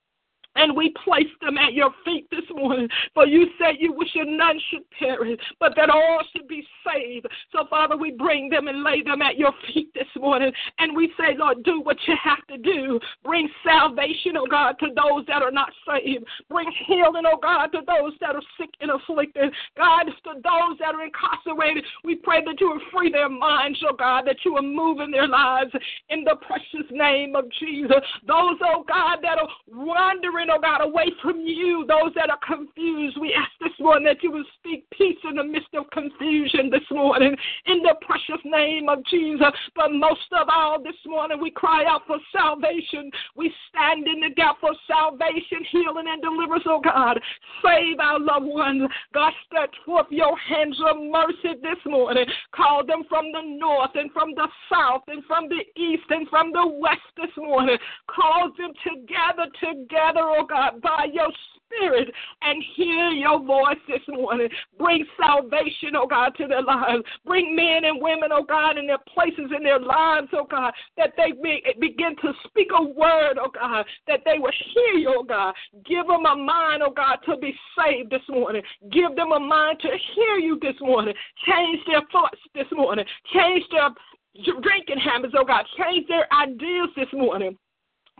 And we place them at your feet this morning. For you said you wish that none should perish, but that all should be saved. So, Father, we bring them and lay them at your feet this morning. And we say, Lord, do what you have to do. Bring salvation, oh God, to those that are not saved. Bring healing, oh God, to those that are sick and afflicted. God, to those that are incarcerated, we pray that you will free their minds, oh God, that you will move in their lives in the precious name of Jesus. Those, oh God, that are wandering, oh God, away from you, those that are confused, we ask this Lord, that you would speak peace in the midst of confusion this morning in the precious name of Jesus. But most of all, this morning we cry out for salvation. We stand in the gap for salvation, healing, and deliverance, oh God. Save our loved ones. God, stretch forth your hands of mercy this morning. Call them from the north and from the south and from the east and from the west this morning. Call them together, together, oh God, by your Spirit, and hear your voice this morning. Bring salvation, oh God, to their lives. Bring men and women, oh God, in their places in their lives, oh God, that they be, begin to speak a word, oh God, that they will hear you, oh God. Give them a mind, oh God, to be saved this morning. Give them a mind to hear you this morning. Change their thoughts this morning. Change their drinking habits, oh God. Change their ideas this morning.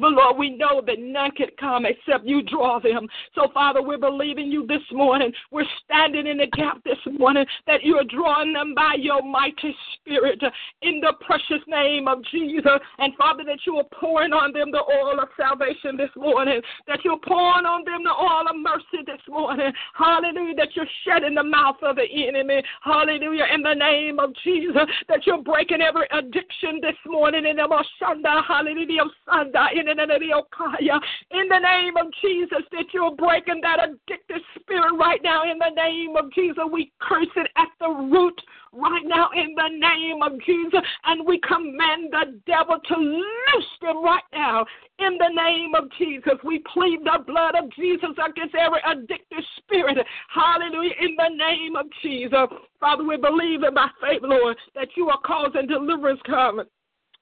But, Lord, we know that none can come except you draw them. So, Father, we're believing you this morning. We're standing in the gap this morning that you are drawing them by your mighty Spirit in the precious name of Jesus. And, Father, that you are pouring on them the oil of salvation this morning, that you're pouring on them the oil of mercy this morning. Hallelujah, that you're shedding the mouth of the enemy. Hallelujah, in the name of Jesus, that you're breaking every addiction this morning in the Moshanda, hallelujah, Sunday, in In the name of Jesus, that you're breaking that addictive spirit right now. In the name of Jesus, we curse it at the root right now in the name of Jesus, and we command the devil to loose them right now in the name of Jesus. We plead the blood of Jesus against every addictive spirit. Hallelujah, in the name of Jesus. Father, we believe in by faith, Lord, that you are causing deliverance coming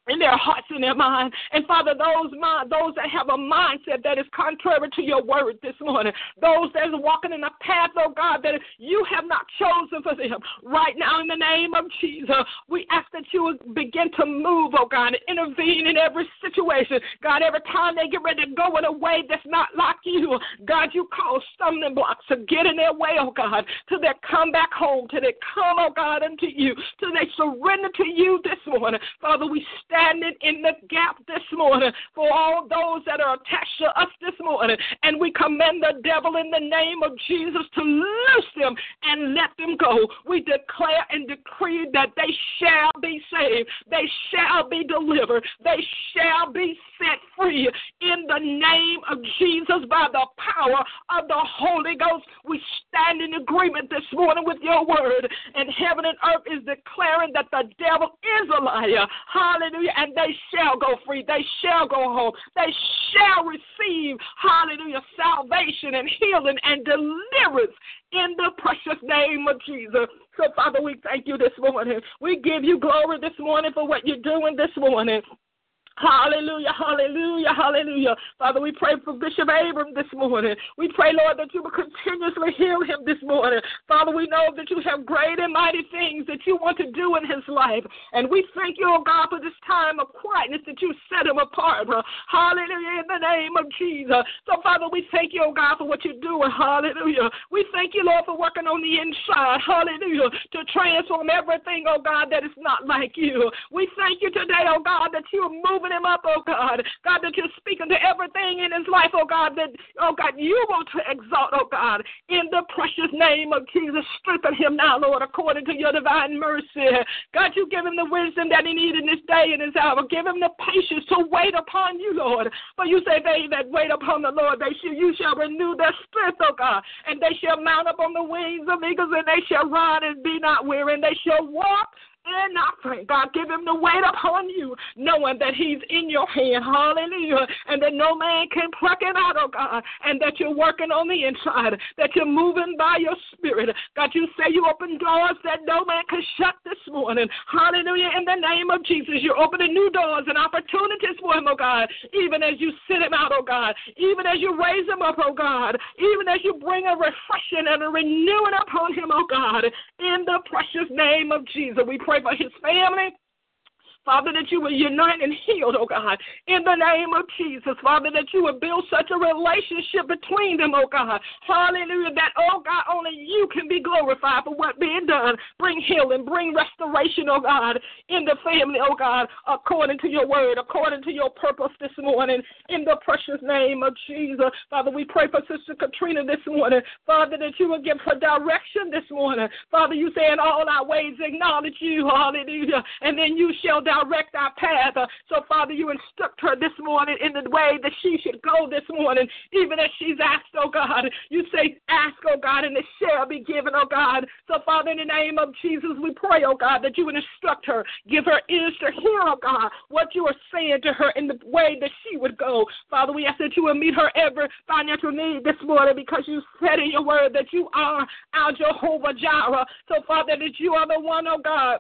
in their hearts and their minds. And, Father, those mind, those that have a mindset that is contrary to your word this morning, those that are walking in a path, oh God, that you have not chosen for them, right now in the name of Jesus, we ask that you would begin to move, oh God, and intervene in every situation. God, every time they get ready to go in a way that's not like you, God, you cause stumbling blocks to get in their way, oh God, till they come back home, till they come, oh God, unto you, till they surrender to you this morning. Father, we stand standing in the gap this morning for all those that are attached to us this morning. And we commend the devil in the name of Jesus to loose them and let them go. We declare and decree that they shall be saved. They shall be delivered. They shall be set free. In the name of Jesus, by the power of the Holy Ghost, we stand in agreement this morning with your word. And heaven and earth is declaring that the devil is a liar. Hallelujah. And they shall go free. They shall go home. They shall receive, hallelujah, salvation and healing and deliverance in the precious name of Jesus. So, Father, we thank you this morning. We give you glory this morning for what you're doing this morning. Hallelujah, hallelujah, hallelujah. Father, we pray for Bishop Abram this morning. We pray, Lord, that you will continuously heal him this morning. Father, we know that you have great and mighty things that you want to do in his life. And we thank you, oh God, for this time of quietness that you set him apart. Hallelujah, in the name of Jesus. So, Father, we thank you, oh God, for what you're doing. Hallelujah. We thank you, Lord, for working on the inside. Hallelujah. To transform everything, oh God, that is not like you. We thank you today, oh God, that you are moving him up, oh God. God, that you're speaking to everything in his life, oh God, that, oh God, you want to exalt, oh God, in the precious name of Jesus. Strengthen him now, Lord, according to your divine mercy. God, you give him the wisdom that he needs in this day and this hour. Give him the patience to wait upon you, Lord. For you say, they that wait upon the Lord, they shall, you shall renew their strength, oh God, and they shall mount up on the wings of eagles, and they shall run and be not weary, and they shall walk and not faint. God, give him the weight upon you, knowing that he's in your hand, hallelujah, and that no man can pluck it out, oh God, and that you're working on the inside, that you're moving by your Spirit. God, you say you open doors that no man can shut this morning, hallelujah, in the name of Jesus. You're opening new doors and opportunities for him, oh God, even as you send him out, oh God, even as you raise him up, oh God, even as you bring a refreshing and a renewing upon him, oh God, in the precious name of Jesus. We pray for his family. Father, that you would unite and heal, oh God, in the name of Jesus. Father, that you would build such a relationship between them, oh God. Hallelujah, that, oh God, only you can be glorified for what being done. Bring healing, bring restoration, oh God, in the family, oh God, according to your word, according to your purpose this morning, in the precious name of Jesus. Father, we pray for Sister Katrina this morning. Father, that you would give her direction this morning. Father, you say in all our ways acknowledge you, hallelujah, and then you shall die. Direct our path. So, Father, you instruct her this morning in the way that she should go this morning, even as she's asked, oh God. You say, ask, oh God, and it shall be given, oh God. So, Father, in the name of Jesus, we pray, oh God, that you would instruct her. Give her ears to hear, oh God, what you are saying to her in the way that she would go. Father, we ask that you would meet her every financial need this morning, because you said in your word that you are our Jehovah Jireh. So, Father, that you are the one, oh God,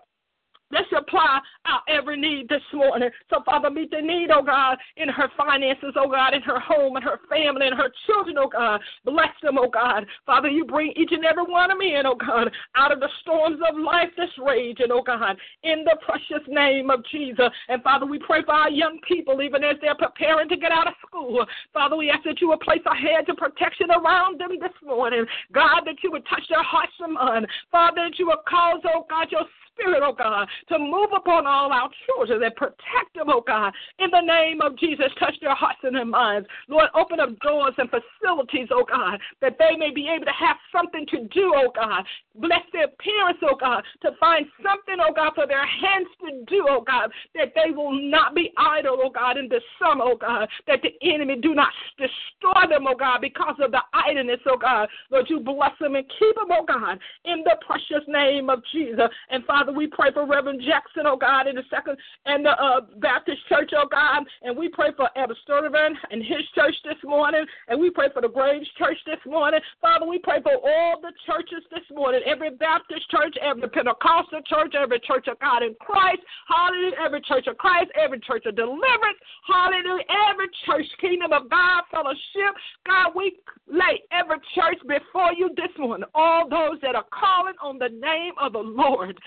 let's supply our every need this morning. So, Father, meet the need, oh God, in her finances, oh God, in her home, in her family, in her children, oh God. Bless them, oh God. Father, you bring each and every one of them in, oh God, out of the storms of life that's raging, oh God, in the precious name of Jesus. And, Father, we pray for our young people, even as they're preparing to get out of school. Father, we ask that you would place a hedge of protection around them this morning. God, that you would touch their hearts and minds. Father, that you would cause, oh God, your Spirit, oh God, to move upon all our children and protect them, oh God. In the name of Jesus, touch their hearts and their minds. Lord, open up doors and facilities, oh God, that they may be able to have something to do, oh God. Bless their parents, oh God, to find something, oh God, for their hands to do, oh God, that they will not be idle, oh God, in the summer, oh God, that the enemy do not destroy them, oh God, because of the idleness, oh God. Lord, you bless them and keep them, oh God, in the precious name of Jesus. And Father, we pray for Reverend Jackson, oh God, in the Second and the uh, Baptist Church, oh God, and we pray for Elder Sturdivant and his church this morning, and we pray for the Graves Church this morning. Father, we pray for all the churches this morning, every Baptist church, every Pentecostal church, every Church of God in Christ, hallelujah, every Church of Christ, every Church of Deliverance, hallelujah, every church, Kingdom of God Fellowship. God, we lay every church before you this morning, all those that are calling on the name of the Lord.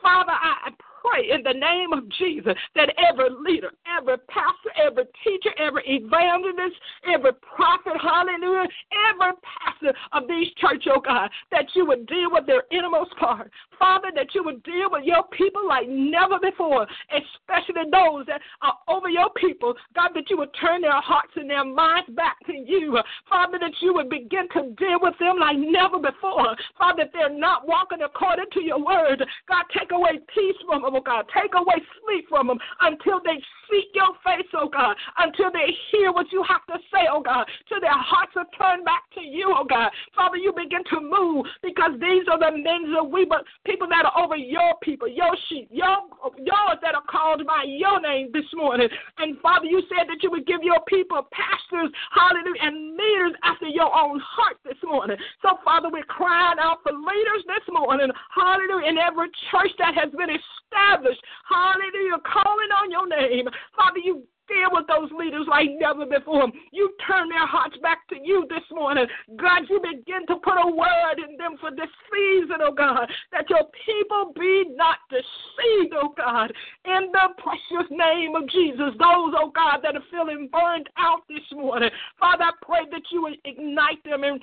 Father, I pray in the name of Jesus that every leader, every pastor, every teacher, every evangelist, every prophet, hallelujah, every pastor of these churches, oh God, that you would deal with their innermost part. Father, that you would deal with your people like never before, especially those that are over your people. God, that you would turn their hearts and their minds back to you. Father, that you would begin to deal with them like never before. Father, if they're not walking according to your word, God, take away peace from them, oh God. Take away sleep from them until they seek your face, oh God, until they hear what you have to say, oh God, till their hearts are turned back to you, oh God. Father, you begin to move, because these are the men that we but people that are over your people, your sheep, your, yours that are called by your name this morning. And Father, you said that you would give your people pastors, hallelujah, and leaders after your own heart this morning. So, Father, we're crying out for leaders this morning, hallelujah, in every church that has been established, hallelujah, calling on your name. Father, you deal with those leaders like never before. You turn their hearts back to you this morning. God, you begin to put a word in them for this season, oh God, that your people be not deceived, oh God, in the precious name of Jesus. Those, oh God, that are feeling burned out this morning, Father, I pray that you would ignite them, and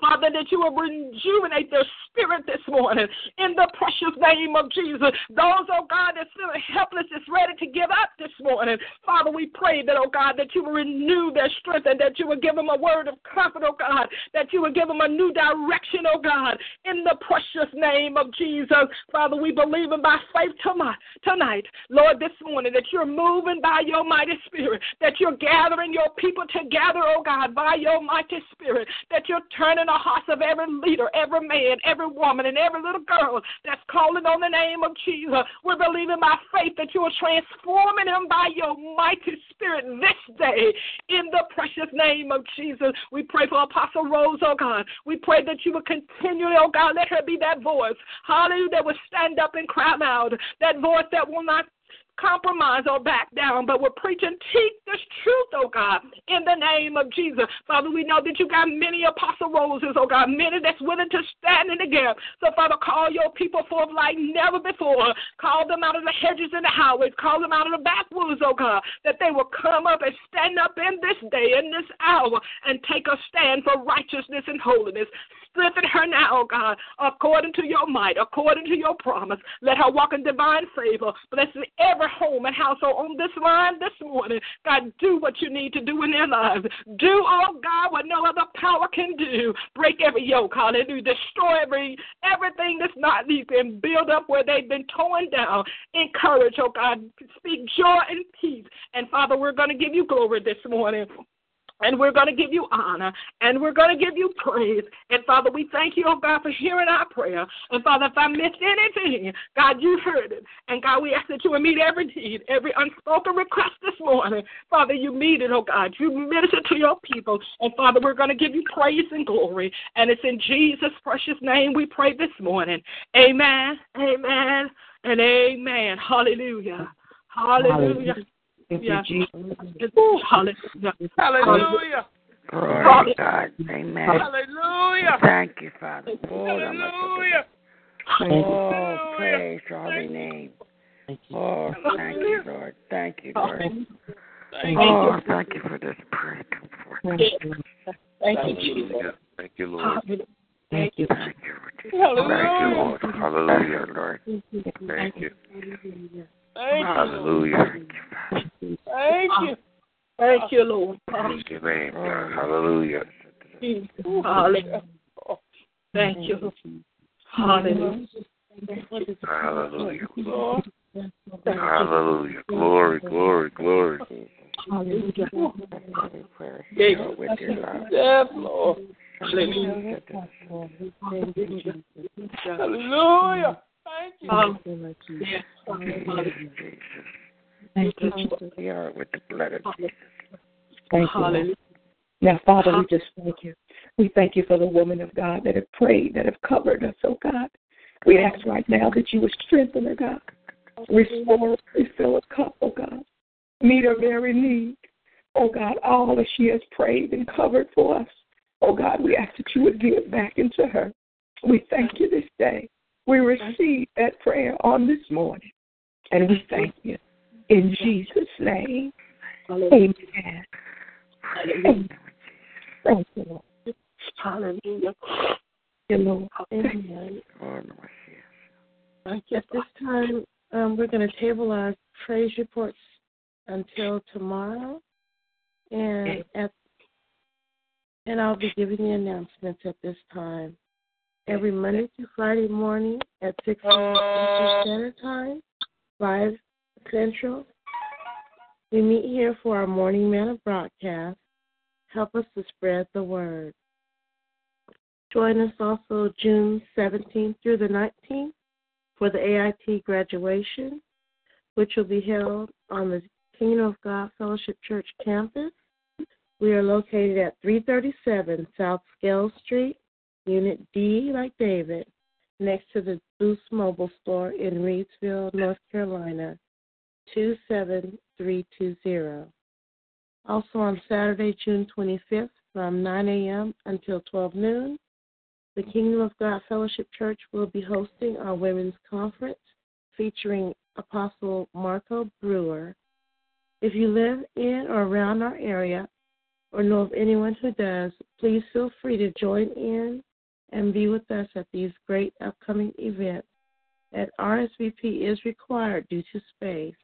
Father, that you will rejuvenate their spirit this morning in the precious name of Jesus. Those, oh God, that's feeling helpless, is ready to give up this morning. Father, we pray that, oh God, that you will renew their strength, and that you will give them a word of comfort, oh God, that you will give them a new direction, oh God, in the precious name of Jesus. Father, we believe in by faith tonight, Lord, this morning, that you're moving by your mighty spirit, that you're gathering your people together, oh God, by your mighty spirit, that you're turning the hearts of every leader, every man, every woman, and every little girl that's calling on the name of Jesus. We're believing by faith that you are transforming them by your mighty spirit this day in the precious name of Jesus. We pray for Apostle Rose, oh God. We pray that you will continue, oh God, let her be that voice, hallelujah, that will stand up and cry loud, that voice that will not compromise or back down, but will preach and teach this truth, oh God, in the name of Jesus. Father, we know that you got many Apostle Roses, oh God, many that's willing to stand in the gap. So, Father, call your people forth like never before. Call them out of the hedges and the highways. Call them out of the backwoods, oh God, that they will come up and stand up in this day, in this hour, and take a stand for righteousness and holiness. Strengthen her now, oh God, according to your might, according to your promise. Let her walk in divine favor. Bless every home and household on this line this morning. God, do what you need to do in their lives. Do, oh God, what no other power can do. Break every yoke, hallelujah. Destroy every everything that's not deep and build up where they've been torn down. Encourage, oh God. Speak joy and peace. And, Father, we're going to give you glory this morning. And we're going to give you honor, and we're going to give you praise. And, Father, we thank you, oh, God, for hearing our prayer. And, Father, if I missed anything, God, you heard it. And, God, we ask that you would meet every need, every unspoken request this morning. Father, you meet it, oh, God. You minister to your people. And, Father, we're going to give you praise and glory. And it's in Jesus' precious name we pray this morning. Amen, amen, and amen. Hallelujah. Hallelujah. Hallelujah. Yeah. Oh, hallelujah. Hallelujah. Glory to God. Amen. Hallelujah. Thank you, Father. Hallelujah. Oh, praise your holy name. Oh, thank you, Lord. Thank you, Lord. Oh, thank you for this prayer. Thank you, Jesus. Thank you, Lord. Thank you. Thank you, Lord. Hallelujah, Lord. Thank you. Thank Hallelujah. You. Thank you. Thank you, Lord. Thank you, man. Hallelujah. Hallelujah. Thank you. Hallelujah. Hallelujah. Hallelujah. Glory, glory, glory. Hallelujah. Yes, Lord. Hallelujah. Hallelujah. Thank you. Um, yes. Hallelujah. Thank you, Jesus. We are with the blood of Jesus. Thank you. Now, Father, we just thank you. We thank you for the women of God that have prayed, that have covered us, oh God. We ask right now that you would strengthen her, God. Restore, refill a cup, oh God. Meet her very need. Oh God, all that she has prayed and covered for us. Oh God, we ask that you would give it back into her. We thank you this day. We receive that prayer on this morning, and we thank you in Jesus' name. Amen. Hallelujah. Thank you, Lord. Hallelujah. Thank you, Lord. Amen. At this time, um, we're going to table our praise reports until tomorrow, and at, and I'll be giving the announcements at this time. Every Monday through Friday morning at six a.m. Eastern Standard Time, five Central, we meet here for our Morning Manna broadcast. Help us to spread the word. Join us also June seventeenth through the nineteenth for the A I T graduation, which will be held on the Kingdom of God Fellowship Church campus. We are located at three thirty-seven South Scales Street, Unit D, like David, next to the Boost Mobile Store in Reidsville, North Carolina, two seven three two zero. Also on Saturday, June twenty-fifth, from nine a.m. until twelve noon, the Kingdom of God Fellowship Church will be hosting our women's conference featuring Apostle Marco Brewer. If you live in or around our area or know of anyone who does, please feel free to join in and be with us at these great upcoming events, and R S V P is required due to space.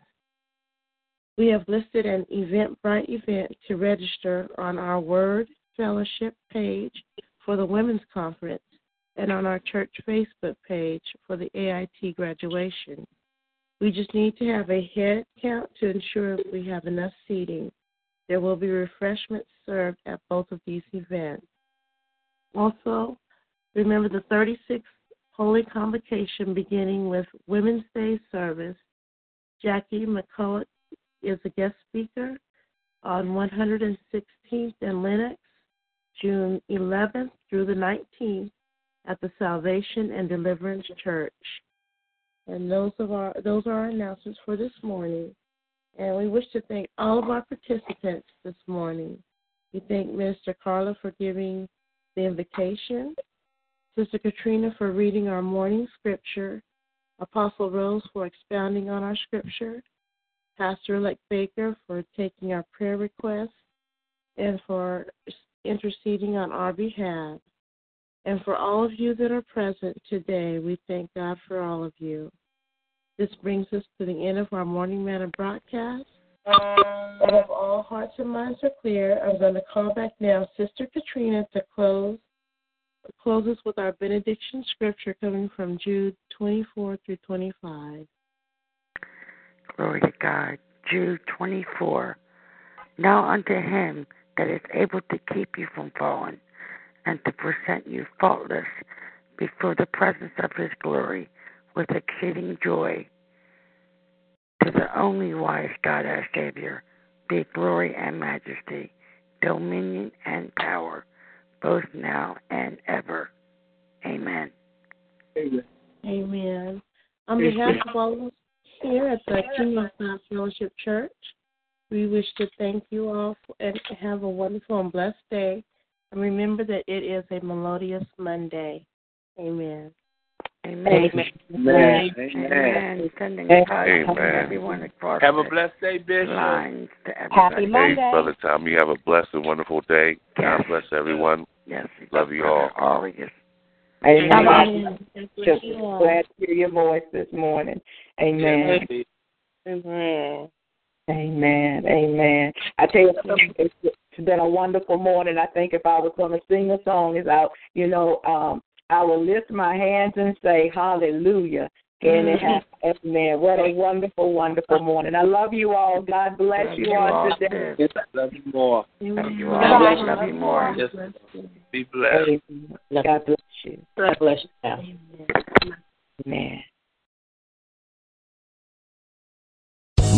We have listed an Eventbrite event to register on our Word Fellowship page for the Women's Conference and on our church Facebook page for the A I T graduation. We just need to have a head count to ensure we have enough seating. There will be refreshments served at both of these events. Also, remember the thirty-sixth Holy Convocation beginning with Women's Day service. Jackie McCulloch is a guest speaker on one hundred sixteenth in Lenox, June eleventh through the nineteenth at the Salvation and Deliverance Church. And those of our those are our announcements for this morning. And we wish to thank all of our participants this morning. We thank Mister Carla for giving the invitation, Sister Katrina for reading our morning scripture, Apostle Rose for expounding on our scripture, Pastor Alec Baker for taking our prayer requests and for interceding on our behalf. And for all of you that are present today, we thank God for all of you. This brings us to the end of our Morning Manna broadcast. And if all hearts and minds are clear, I'm going to call back now Sister Katrina to close, close us with our benediction scripture coming from Jude twenty-four through twenty-five. Glory to God. Jude twenty-four. Now unto him that is able to keep you from falling, and to present you faultless before the presence of his glory with exceeding joy. To the only wise God our Savior be glory and majesty, dominion and power, both now and ever. Amen. Amen. Amen. On behalf of all of us here at the Kingdom of God Fellowship Church, we wish to thank you all and have a wonderful and blessed day. And remember that it is a melodious Monday. Amen. Amen. Amen. Amen. Sending hugs to everyone across. Have a blessed day, Bishop. Happy Monday, hey, Brother Tom. You have a blessed and wonderful day. God yes. bless everyone. Yes. Love you all. Amen. Amen. Just glad to hear your voice this morning. Amen. Amen. Amen. Amen. I tell you something. It's been a wonderful morning. I think if I was going to sing a song, is out, you know, um, I will lift my hands and say hallelujah. And it has, amen. What a wonderful, wonderful morning. I love you all. God bless you, you all today. Yes, I love you more. Love you all. God bless you more. Yes. Be blessed. God bless you. God bless you. Amen.